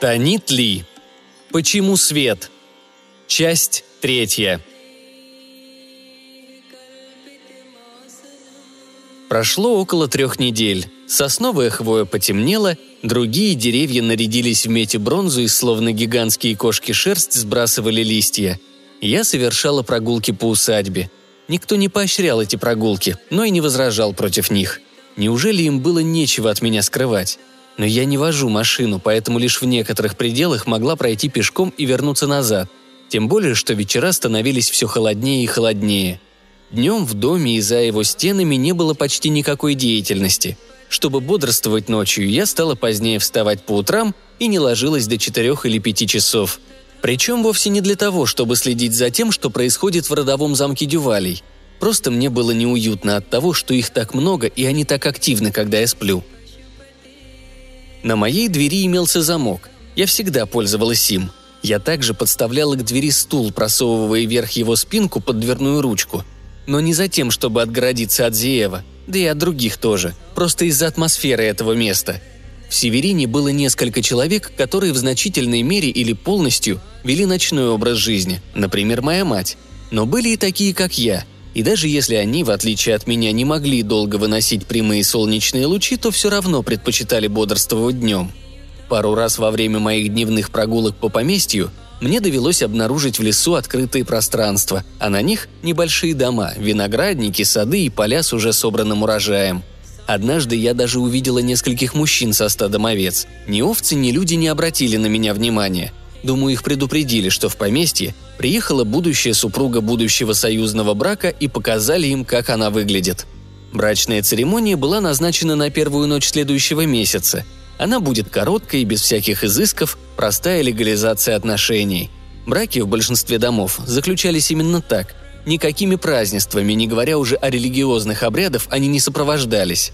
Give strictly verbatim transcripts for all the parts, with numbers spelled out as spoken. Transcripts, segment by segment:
Танит Ли. Почему свет? Часть третья. Прошло около трех недель. Сосновая хвоя потемнела, другие деревья нарядились в медь и бронзу и словно гигантские кошки шерсть сбрасывали листья. Я совершала прогулки по усадьбе. Никто не поощрял эти прогулки, но и не возражал против них. Неужели им было нечего от меня скрывать? Но я не вожу машину, поэтому лишь в некоторых пределах могла пройти пешком и вернуться назад. Тем более, что вечера становились все холоднее и холоднее. Днем в доме и за его стенами не было почти никакой деятельности. Чтобы бодрствовать ночью, я стала позднее вставать по утрам и не ложилась до четырех или пяти часов. Причем вовсе не для того, чтобы следить за тем, что происходит в родовом замке Дювалей. Просто мне было неуютно от того, что их так много и они так активны, когда я сплю. На моей двери имелся замок. Я всегда пользовалась им. Я также подставляла к двери стул, просовывая вверх его спинку под дверную ручку. Но не за тем, чтобы отгородиться от Зеева, да и от других тоже, просто из-за атмосферы этого места. В Северине было несколько человек, которые в значительной мере или полностью вели ночной образ жизни, например, моя мать. Но были и такие, как я. И даже если они, в отличие от меня, не могли долго выносить прямые солнечные лучи, то все равно предпочитали бодрствовать днем. Пару раз во время моих дневных прогулок по поместью мне довелось обнаружить в лесу открытые пространства, а на них небольшие дома, виноградники, сады и поля с уже собранным урожаем. Однажды я даже увидела нескольких мужчин со стадом овец. Ни овцы, ни люди не обратили на меня внимания. Думаю, их предупредили, что в поместье приехала будущая супруга будущего союзного брака и показали им, как она выглядит. Брачная церемония была назначена на первую ночь следующего месяца. Она будет короткой, без всяких изысков, простая легализация отношений. Браки в большинстве домов заключались именно так. Никакими празднествами, не говоря уже о религиозных обрядах, они не сопровождались.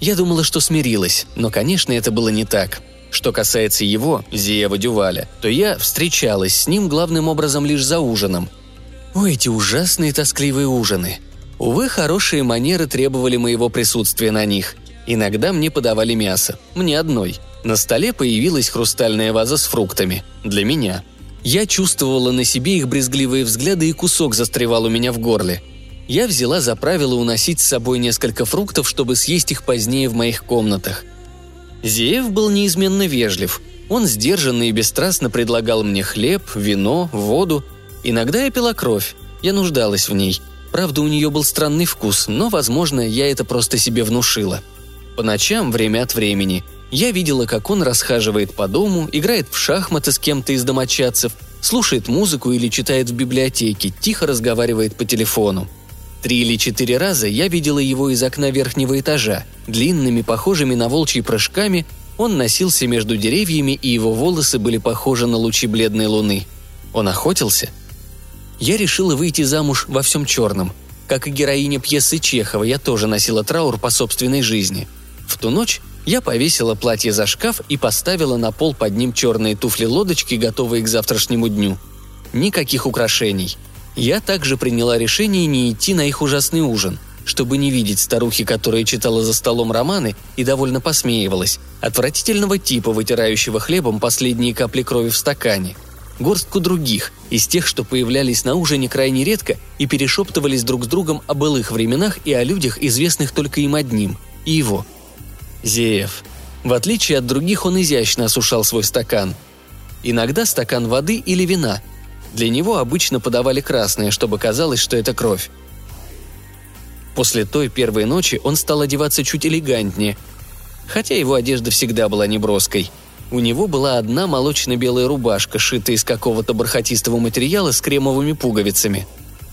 Я думала, что смирилась, но, конечно, это было не так. Что касается его, Зеева Дюваля, то я встречалась с ним главным образом лишь за ужином. О, эти ужасные тоскливые ужины. Увы, хорошие манеры требовали моего присутствия на них. Иногда мне подавали мясо, мне одной. На столе появилась хрустальная ваза с фруктами. Для меня. Я чувствовала на себе их брезгливые взгляды, и кусок застревал у меня в горле. Я взяла за правило уносить с собой несколько фруктов, чтобы съесть их позднее в моих комнатах. Зеев был неизменно вежлив. Он сдержанно и бесстрастно предлагал мне хлеб, вино, воду. Иногда я пила кровь. Я нуждалась в ней. Правда, у нее был странный вкус, но, возможно, я это просто себе внушила. По ночам, время от времени, я видела, как он расхаживает по дому, играет в шахматы с кем-то из домочадцев, слушает музыку или читает в библиотеке, тихо разговаривает по телефону. Три или четыре раза я видела его из окна верхнего этажа. Длинными, похожими на волчьи прыжками, он носился между деревьями, и его волосы были похожи на лучи бледной луны. Он охотился? Я решила выйти замуж во всем черном. Как и героиня пьесы Чехова, я тоже носила траур по собственной жизни. В ту ночь я повесила платье за шкаф и поставила на пол под ним черные туфли-лодочки, готовые к завтрашнему дню. Никаких украшений. Я также приняла решение не идти на их ужасный ужин, чтобы не видеть старухи, которая читала за столом романы и довольно посмеивалась, отвратительного типа, вытирающего хлебом последние капли крови в стакане, горстку других, из тех, что появлялись на ужине крайне редко и перешептывались друг с другом о былых временах и о людях, известных только им одним, и его. Зеев. В отличие от других, он изящно осушал свой стакан. Иногда стакан воды или вина. Для него обычно подавали красное, чтобы казалось, что это кровь. После той первой ночи он стал одеваться чуть элегантнее, хотя его одежда всегда была неброской. У него была одна молочно-белая рубашка, шитая из какого-то бархатистого материала с кремовыми пуговицами.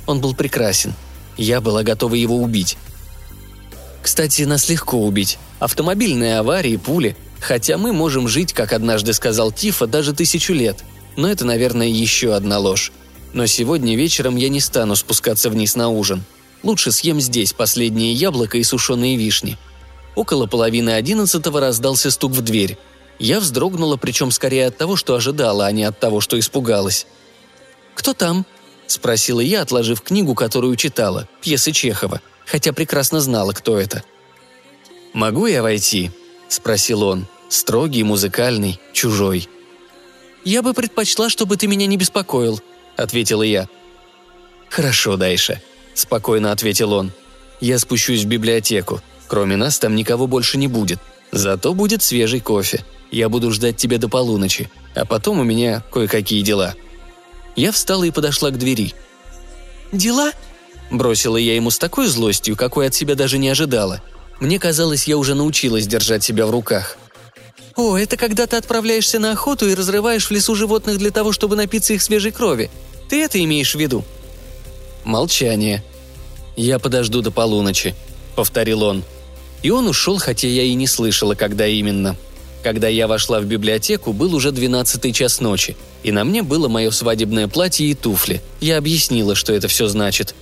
Он был прекрасен. Я была готова его убить. Кстати, нас легко убить. Автомобильные аварии, пули. Хотя мы можем жить, как однажды сказал Тифа, даже тысячу лет. Но это, наверное, еще одна ложь. Но сегодня вечером я не стану спускаться вниз на ужин. Лучше съем здесь последнее яблоко и сушеные вишни. Около половины одиннадцатого раздался стук в дверь. Я вздрогнула, причем скорее от того, что ожидала, а не от того, что испугалась. «Кто там?» – спросила я, отложив книгу, которую читала, пьесы Чехова, хотя прекрасно знала, кто это. «Могу я войти?» – спросил он, строгий, музыкальный, чужой. «Я бы предпочла, чтобы ты меня не беспокоил», — ответила я. «Хорошо, Дайша», — спокойно ответил он. «Я спущусь в библиотеку. Кроме нас там никого больше не будет. Зато будет свежий кофе. Я буду ждать тебя до полуночи, а потом у меня кое-какие дела». Я встала и подошла к двери. «Дела?» – бросила я ему с такой злостью, какой от себя даже не ожидала. Мне казалось, я уже научилась держать себя в руках. «О, это когда ты отправляешься на охоту и разрываешь в лесу животных для того, чтобы напиться их свежей крови. Ты это имеешь в виду?» Молчание. «Я подожду до полуночи», – повторил он. И он ушел, хотя я и не слышала, когда именно. Когда я вошла в библиотеку, был уже двенадцатый час ночи, и на мне было мое свадебное платье и туфли. Я объяснила, что это все значит.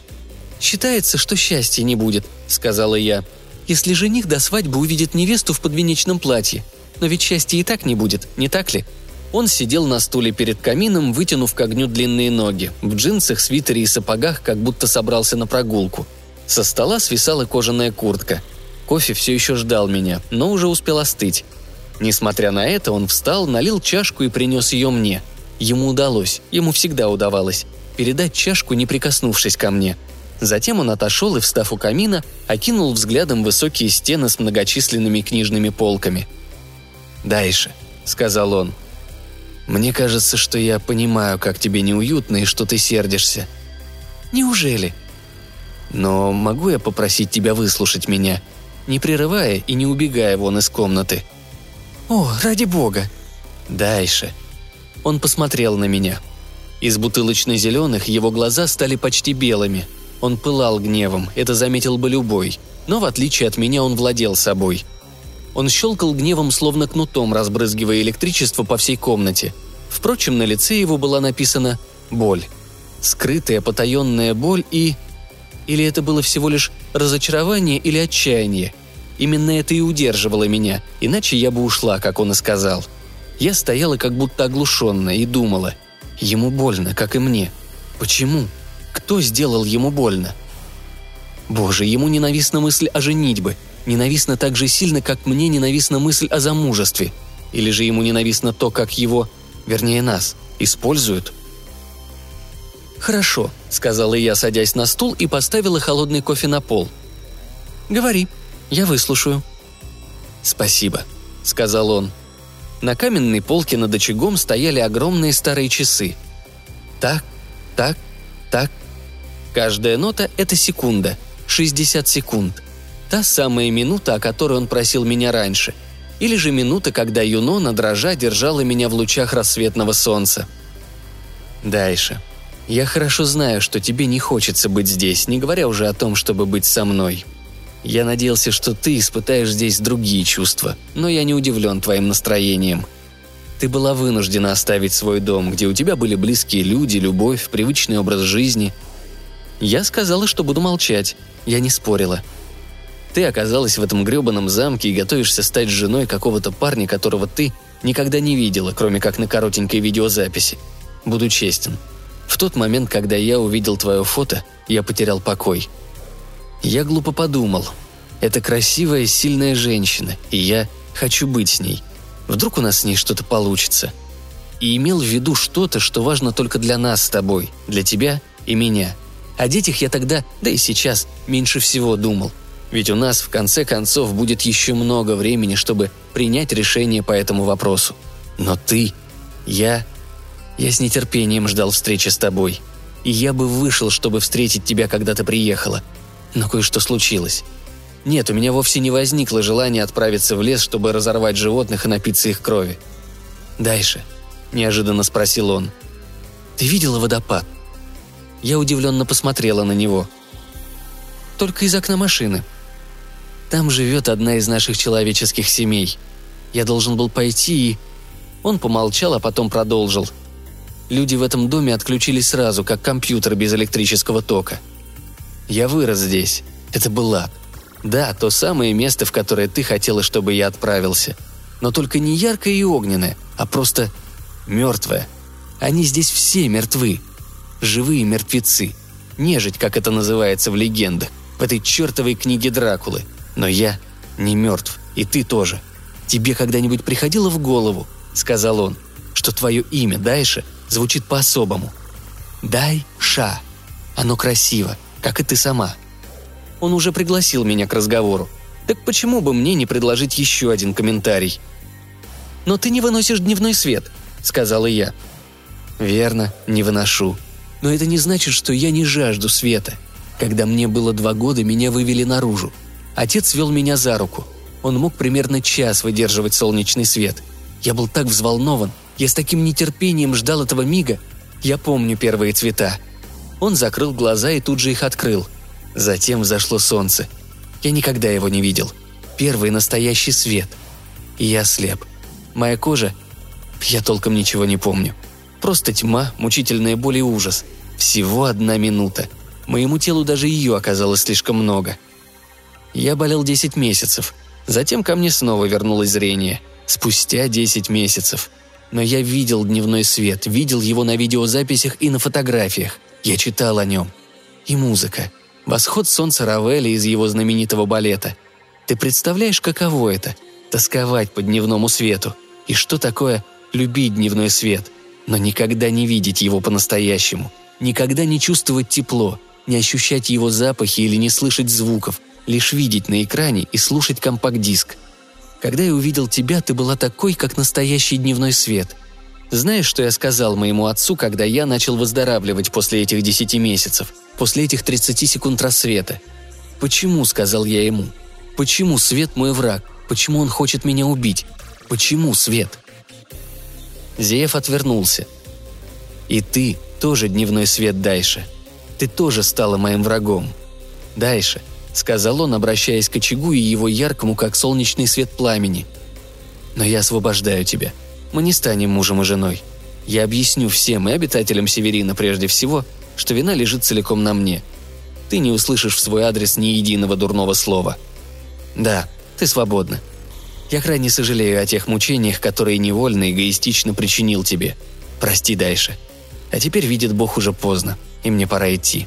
«Считается, что счастья не будет», — сказала я, «если жених до свадьбы увидит невесту в подвенечном платье. Но ведь счастья и так не будет, не так ли?» Он сидел на стуле перед камином, вытянув к огню длинные ноги, в джинсах, свитере и сапогах, как будто собрался на прогулку. Со стола свисала кожаная куртка. Кофе все еще ждал меня, но уже успел остыть. Несмотря на это, он встал, налил чашку и принес ее мне. Ему удалось, ему всегда удавалось, передать чашку, не прикоснувшись ко мне. Затем он отошел и, встав у камина, окинул взглядом высокие стены с многочисленными книжными полками. «Дальше», — сказал он. «Мне кажется, что я понимаю, как тебе неуютно и что ты сердишься». «Неужели?» «Но могу я попросить тебя выслушать меня, не прерывая и не убегая вон из комнаты?» «О, ради бога!» «Дальше!» Он посмотрел на меня. Из бутылочно-зеленых его глаза стали почти белыми. Он пылал гневом, это заметил бы любой, но в отличие от меня он владел собой. Он щелкал гневом, словно кнутом, разбрызгивая электричество по всей комнате. Впрочем, на лице его была написана «боль». Скрытая, потаенная боль и... Или это было всего лишь разочарование или отчаяние? Именно это и удерживало меня, иначе я бы ушла, как он и сказал. Я стояла как будто оглушенная и думала. Ему больно, как и мне. Почему? Кто сделал ему больно? Боже, ему ненавистна мысль о женитьбе. Ненавистна так же сильно, как мне ненавистна мысль о замужестве. Или же ему ненавистно то, как его, вернее нас, используют? «Хорошо», — сказала я, садясь на стул и поставила холодный кофе на пол. «Говори. Я выслушаю». «Спасибо», — сказал он. На каменной полке над очагом стояли огромные старые часы. Так, так, так. Каждая нота — это секунда, шестьдесят секунд. Та самая минута, о которой он просил меня раньше. Или же минута, когда Юнона, дрожа, держала меня в лучах рассветного солнца. «Дальше. Я хорошо знаю, что тебе не хочется быть здесь, не говоря уже о том, чтобы быть со мной. Я надеялся, что ты испытаешь здесь другие чувства, но я не удивлен твоим настроением. Ты была вынуждена оставить свой дом, где у тебя были близкие люди, любовь, привычный образ жизни. Я сказала, что буду молчать. Я не спорила. Ты оказалась в этом гребаном замке и готовишься стать женой какого-то парня, которого ты никогда не видела, кроме как на коротенькой видеозаписи. Буду честен. В тот момент, когда я увидел твое фото, я потерял покой. Я глупо подумал. Это красивая, сильная женщина, и я хочу быть с ней. Вдруг у нас с ней что-то получится. И имел в виду что-то, что важно только для нас с тобой, для тебя и меня. О детях я тогда, да и сейчас, меньше всего думал. Ведь у нас, в конце концов, будет еще много времени, чтобы принять решение по этому вопросу. Но ты, я... Я с нетерпением ждал встречи с тобой. И я бы вышел, чтобы встретить тебя, когда ты приехала. Но кое-что случилось. Нет, у меня вовсе не возникло желания отправиться в лес, чтобы разорвать животных и напиться их крови. «Дальше», — неожиданно спросил он. «Ты видела водопад?» Я удивленно посмотрела на него. «Только из окна машины. Там живет одна из наших человеческих семей. Я должен был пойти и...» Он помолчал, а потом продолжил. «Люди в этом доме отключились сразу, как компьютер без электрического тока. Я вырос здесь. Это был ад. Да, то самое место, в которое ты хотела, чтобы я отправился. Но только не яркое и огненное, а просто мертвое. Они здесь все мертвы. Живые мертвецы. Нежить, как это называется в легендах, в этой чертовой книге Дракулы. Но я не мертв, и ты тоже. Тебе когда-нибудь приходило в голову, — сказал он, — что твое имя Дайша звучит по-особому. Дай-ша. Оно красиво, как и ты сама. Он уже пригласил меня к разговору. Так почему бы мне не предложить еще один комментарий? «Но ты не выносишь дневной свет», — сказала я. «Верно, не выношу. Но это не значит, что я не жажду света. Когда мне было два года, меня вывели наружу. Отец вел меня за руку. Он мог примерно час выдерживать солнечный свет. Я был так взволнован, я с таким нетерпением ждал этого мига. Я помню первые цвета». Он закрыл глаза и тут же их открыл. Затем взошло солнце. Я никогда его не видел. Первый настоящий свет. И я слеп. Моя кожа... Я толком ничего не помню. Просто тьма, мучительная боль и ужас. Всего одна минута. Моему телу даже ее оказалось слишком много. Я болел десять месяцев. Затем ко мне снова вернулось зрение. Спустя десять месяцев. Но я видел дневной свет, видел его на видеозаписях и на фотографиях. Я читал о нем. И музыка. Восход солнца Равеля из его знаменитого балета. Ты представляешь, каково это? Тосковать по дневному свету. И что такое любить дневной свет, но никогда не видеть его по-настоящему. Никогда не чувствовать тепло, не ощущать его запахи или не слышать звуков, лишь видеть на экране и слушать компакт-диск. Когда я увидел тебя, ты была такой, как настоящий дневной свет. Знаешь, что я сказал моему отцу, когда я начал выздоравливать после этих десяти месяцев, после этих тридцати секунд рассвета? «Почему?» – сказал я ему. «Почему свет мой враг? Почему он хочет меня убить? Почему свет?» Зеев отвернулся. «И ты тоже дневной свет, Дайша. Ты тоже стала моим врагом. Дайша», — сказал он, обращаясь к очагу и его яркому, как солнечный свет пламени. «Но я освобождаю тебя. Мы не станем мужем и женой. Я объясню всем и обитателям Северина прежде всего, что вина лежит целиком на мне. Ты не услышишь в свой адрес ни единого дурного слова. Да, ты свободна. Я крайне сожалею о тех мучениях, которые невольно и эгоистично причинил тебе. Прости, Дайша. А теперь, видит Бог, уже поздно, и мне пора идти.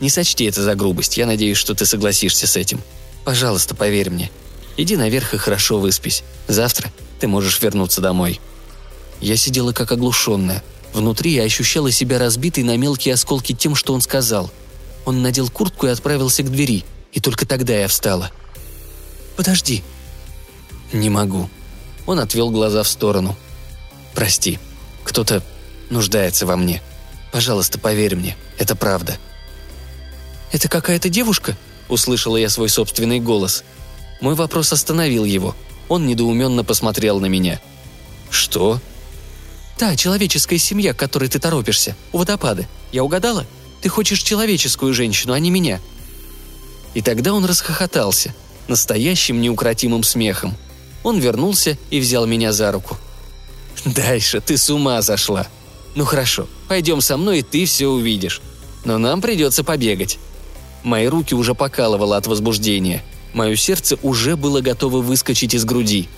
Не сочти это за грубость, я надеюсь, что ты согласишься с этим. Пожалуйста, поверь мне. Иди наверх и хорошо выспись. Завтра ты можешь вернуться домой». Я сидела как оглушенная. Внутри я ощущала себя разбитой на мелкие осколки тем, что он сказал. Он надел куртку и отправился к двери, и только тогда я встала. «Подожди». «Не могу». Он отвел глаза в сторону. «Прости. Кто-то... нуждается во мне. Пожалуйста, поверь мне, это правда». «Это какая-то девушка?» – услышала я свой собственный голос. Мой вопрос остановил его. Он недоуменно посмотрел на меня. «Что?» «Та человеческая семья, к которой ты торопишься, у водопада. Я угадала? Ты хочешь человеческую женщину, а не меня». И тогда он расхохотался, настоящим неукротимым смехом. Он вернулся и взял меня за руку. «Дальше ты с ума сошла. Ну хорошо, пойдем со мной, и ты все увидишь. Но нам придется побегать». Мои руки уже покалывало от возбуждения. Мое сердце уже было готово выскочить из груди.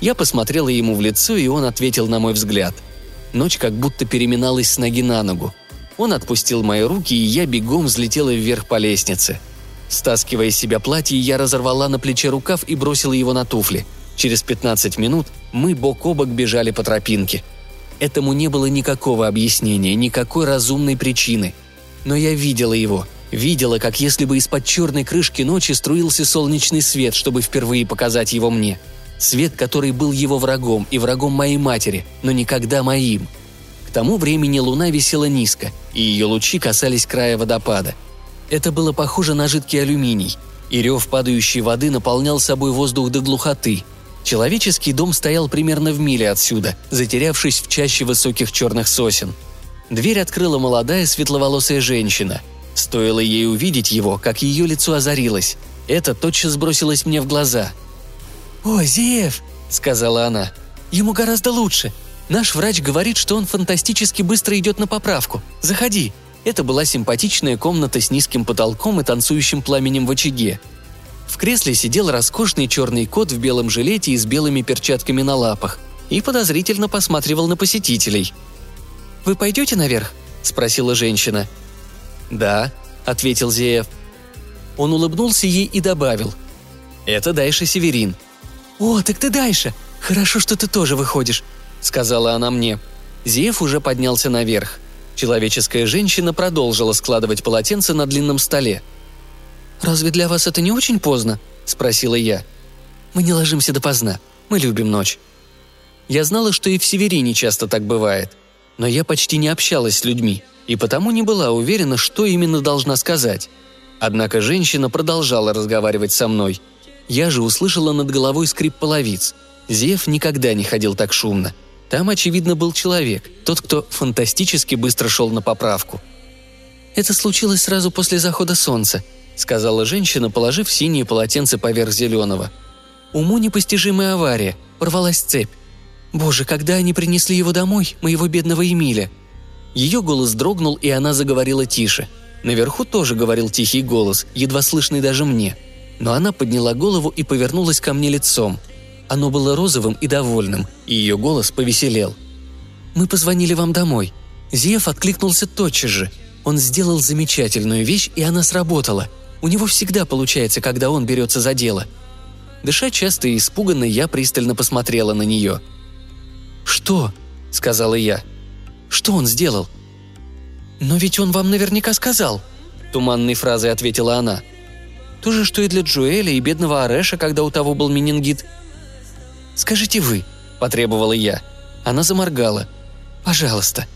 Я посмотрела ему в лицо, и он ответил на мой взгляд. Ночь как будто переминалась с ноги на ногу. Он отпустил мои руки, и я бегом взлетела вверх по лестнице. Стаскивая с себя платье, я разорвала на плече рукав и бросила его на туфли. Через пятнадцать минут мы бок о бок бежали по тропинке. Этому не было никакого объяснения, никакой разумной причины. Но я видела его. Видела, как если бы из-под черной крышки ночи струился солнечный свет, чтобы впервые показать его мне. Свет, который был его врагом и врагом моей матери, но никогда моим. К тому времени луна висела низко, и ее лучи касались края водопада. Это было похоже на жидкий алюминий, и рев падающей воды наполнял собой воздух до глухоты. Человеческий дом стоял примерно в миле отсюда, затерявшись в чаще высоких черных сосен. Дверь открыла молодая светловолосая женщина. Стоило ей увидеть его, как ее лицо озарилось. Это тотчас бросилось мне в глаза. «О, Зеев!» – сказала она. «Ему гораздо лучше. Наш врач говорит, что он фантастически быстро идет на поправку. Заходи!» Это была симпатичная комната с низким потолком и танцующим пламенем в очаге. В кресле сидел роскошный черный кот в белом жилете и с белыми перчатками на лапах и подозрительно посматривал на посетителей. «Вы пойдете наверх?» – спросила женщина. «Да», – ответил Зеев. Он улыбнулся ей и добавил. «Это Дайша Северин». «О, так ты Дайша! Хорошо, что ты тоже выходишь», – сказала она мне. Зеев уже поднялся наверх. Человеческая женщина продолжила складывать полотенце на длинном столе. «Разве для вас это не очень поздно?» – спросила я. «Мы не ложимся допоздна. Мы любим ночь». Я знала, что и в Северине часто так бывает. Но я почти не общалась с людьми, и потому не была уверена, что именно должна сказать. Однако женщина продолжала разговаривать со мной. Я же услышала над головой скрип половиц. Зеев никогда не ходил так шумно. Там, очевидно, был человек, тот, кто фантастически быстро шел на поправку. «Это случилось сразу после захода солнца», — сказала женщина, положив синее полотенце поверх зеленого. «Уму непостижимая авария, порвалась цепь. Боже, когда они принесли его домой, моего бедного Эмиля?» Ее голос дрогнул, и она заговорила тише. Наверху тоже говорил тихий голос, едва слышный даже мне. Но она подняла голову и повернулась ко мне лицом. Оно было розовым и довольным, и ее голос повеселел. «Мы позвонили вам домой». Зеев откликнулся тотчас же. Он сделал замечательную вещь, и она сработала. У него всегда получается, когда он берется за дело. Дыша часто и испуганно, я пристально посмотрела на нее. «Что?» – сказала я. «Что он сделал?» «Но ведь он вам наверняка сказал», – туманной фразой ответила она. «То же, что и для Джоэля и бедного Ареша, когда у того был менингит». «Скажите вы», – потребовала я. Она заморгала. «Пожалуйста».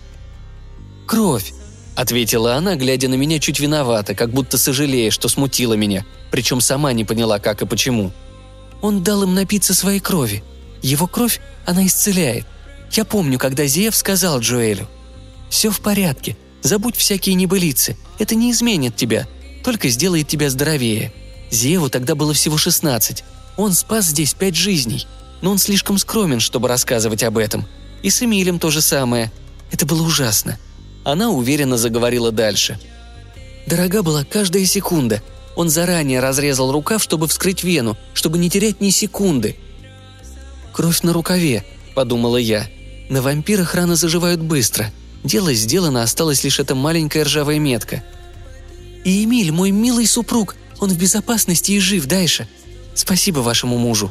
«Кровь», – ответила она, глядя на меня чуть виновато, как будто сожалея, что смутила меня, причем сама не поняла, как и почему. «Он дал им напиться своей крови. Его кровь, она исцеляет. Я помню, когда Зеев сказал Джоэлю: «Все в порядке, забудь всякие небылицы, это не изменит тебя, только сделает тебя здоровее». Зееву тогда было всего шестнадцать. Он спас здесь пять жизней, но он слишком скромен, чтобы рассказывать об этом. И с Эмилем то же самое. Это было ужасно». Она уверенно заговорила дальше. «Дорога была каждая секунда. Он заранее разрезал рукав, чтобы вскрыть вену, чтобы не терять ни секунды». «Кровь на рукаве», – подумала я. «На вампирах раны заживают быстро. Дело сделано, осталась лишь эта маленькая ржавая метка». «И Эмиль, мой милый супруг, он в безопасности и жив, дальше. Спасибо вашему мужу».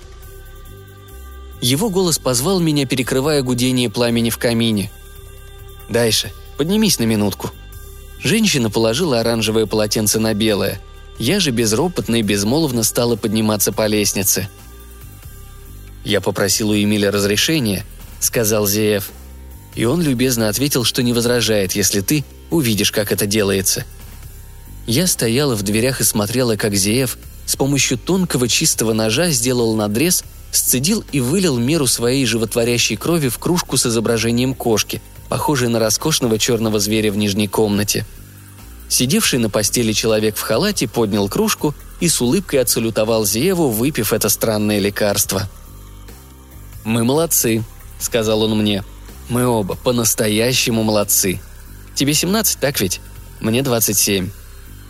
Его голос позвал меня, перекрывая гудение пламени в камине. «Дальше, поднимись на минутку». Женщина положила оранжевое полотенце на белое. Я же безропотно и безмолвно стала подниматься по лестнице. «Я попросил у Эмиля разрешения», — сказал Зеев. «И он любезно ответил, что не возражает, если ты увидишь, как это делается». Я стояла в дверях и смотрела, как Зеев с помощью тонкого чистого ножа сделал надрез, сцедил и вылил меру своей животворящей крови в кружку с изображением кошки, похожей на роскошного черного зверя в нижней комнате. Сидевший на постели человек в халате поднял кружку и с улыбкой отсалютовал Зееву, выпив это странное лекарство. «Мы молодцы», — сказал он мне. «Мы оба по-настоящему молодцы. Тебе семнадцать, так ведь? Мне двадцать семь.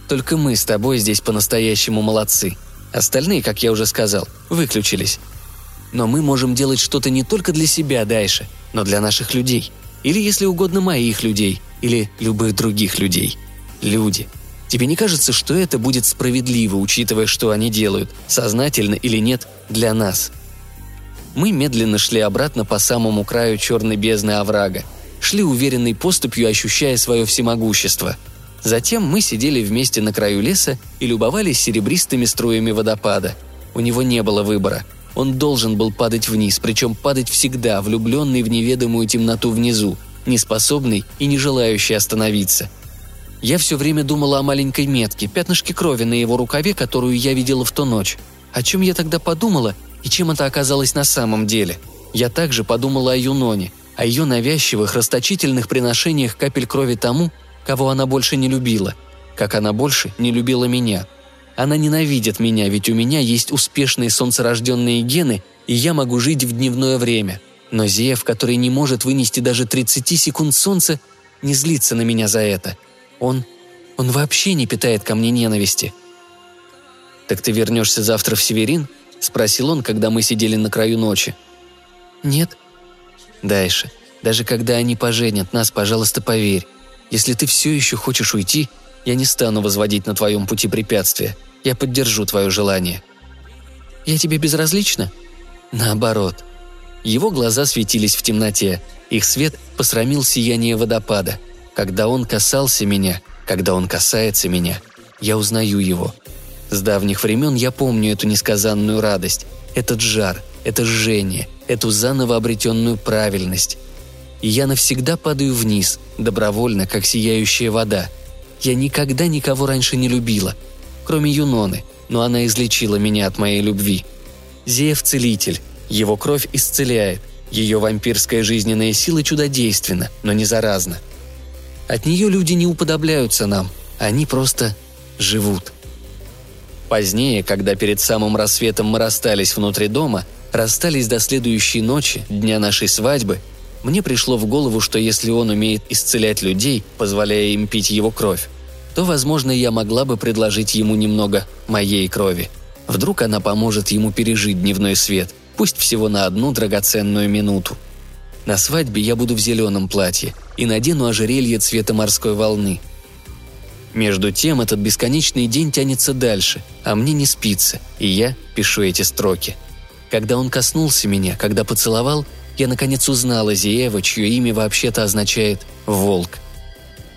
Только мы с тобой здесь по-настоящему молодцы. Остальные, как я уже сказал, выключились. Но мы можем делать что-то не только для себя, дальше, но для наших людей. Или, если угодно, моих людей. Или любых других людей. Люди. Тебе не кажется, что это будет справедливо, учитывая, что они делают, сознательно или нет, для нас?» Мы медленно шли обратно по самому краю черной бездны оврага. Шли уверенной поступью, ощущая свое всемогущество. Затем мы сидели вместе на краю леса и любовались серебристыми струями водопада. У него не было выбора. Он должен был падать вниз, причем падать всегда, влюбленный в неведомую темноту внизу, неспособный и не желающий остановиться. Я все время думала о маленькой метке, пятнышке крови на его рукаве, которую я видела в ту ночь. О чем я тогда подумала и чем это оказалось на самом деле? Я также подумала о Юноне, о ее навязчивых, расточительных приношениях капель крови тому, кого она больше не любила, как она больше не любила меня. Она ненавидит меня, ведь у меня есть успешные солнцерожденные гены, и я могу жить в дневное время. Но Зеев, который не может вынести даже тридцать секунд солнца, не злится на меня за это. Он... он вообще не питает ко мне ненависти. «Так ты вернешься завтра в Северин?» – спросил он, когда мы сидели на краю ночи. «Нет». «Дальше, даже когда они поженят нас, пожалуйста, поверь. Если ты все еще хочешь уйти, я не стану возводить на твоем пути препятствия. Я поддержу твое желание». «Я тебе безразлична?» «Наоборот». Его глаза светились в темноте. Их свет посрамил сияние водопада. Когда он касался меня, когда он касается меня, я узнаю его. С давних времен я помню эту несказанную радость, этот жар, это жжение, эту заново обретенную правильность. И я навсегда падаю вниз, добровольно, как сияющая вода. Я никогда никого раньше не любила, кроме Юноны, но она излечила меня от моей любви. Зеев – целитель, его кровь исцеляет, ее вампирская жизненная сила чудодейственна, но не заразна. От нее люди не уподобляются нам, они просто живут. Позднее, когда перед самым рассветом мы расстались внутри дома, расстались до следующей ночи, дня нашей свадьбы, мне пришло в голову, что если он умеет исцелять людей, позволяя им пить его кровь, то, возможно, я могла бы предложить ему немного моей крови. Вдруг она поможет ему пережить дневной свет, пусть всего на одну драгоценную минуту. На свадьбе я буду в зеленом платье и надену ожерелье цвета морской волны. Между тем этот бесконечный день тянется дальше, а мне не спится, и я пишу эти строки. Когда он коснулся меня, когда поцеловал, я наконец узнала Зеева, чье имя вообще-то означает «волк».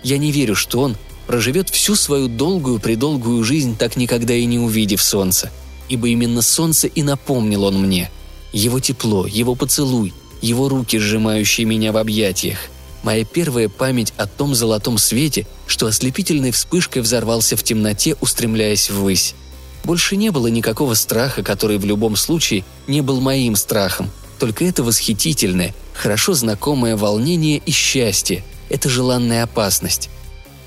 Я не верю, что он проживет всю свою долгую-предолгую жизнь, так никогда и не увидев солнца, ибо именно солнце и напомнил он мне. Его тепло, его поцелуй, его руки, сжимающие меня в объятиях. Моя первая память о том золотом свете, что ослепительной вспышкой взорвался в темноте, устремляясь ввысь. Больше не было никакого страха, который в любом случае не был моим страхом. Только это восхитительное, хорошо знакомое волнение и счастье, это желанная опасность.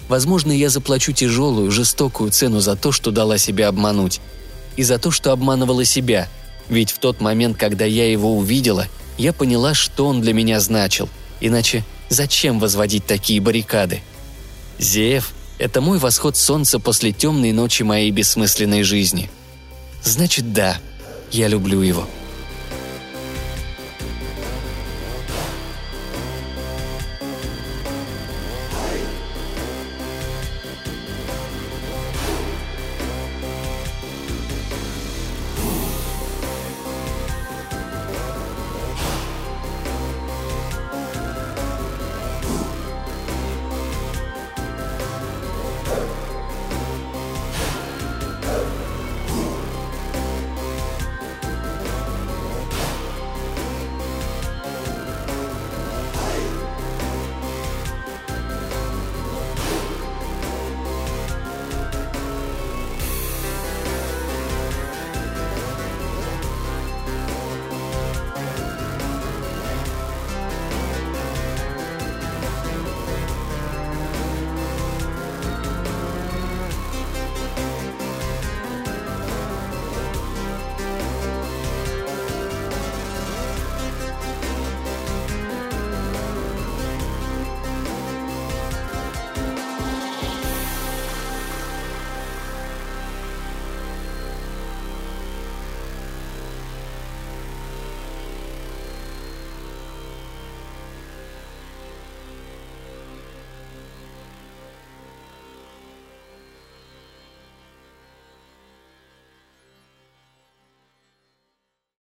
Возможно, я заплачу тяжелую, жестокую цену за то, что дала себя обмануть. И за то, что обманывала себя. Ведь в тот момент, когда я его увидела, я поняла, что он для меня значил. Иначе... зачем возводить такие баррикады? Зеев – это мой восход солнца после темной ночи моей бессмысленной жизни. Значит, да, я люблю его.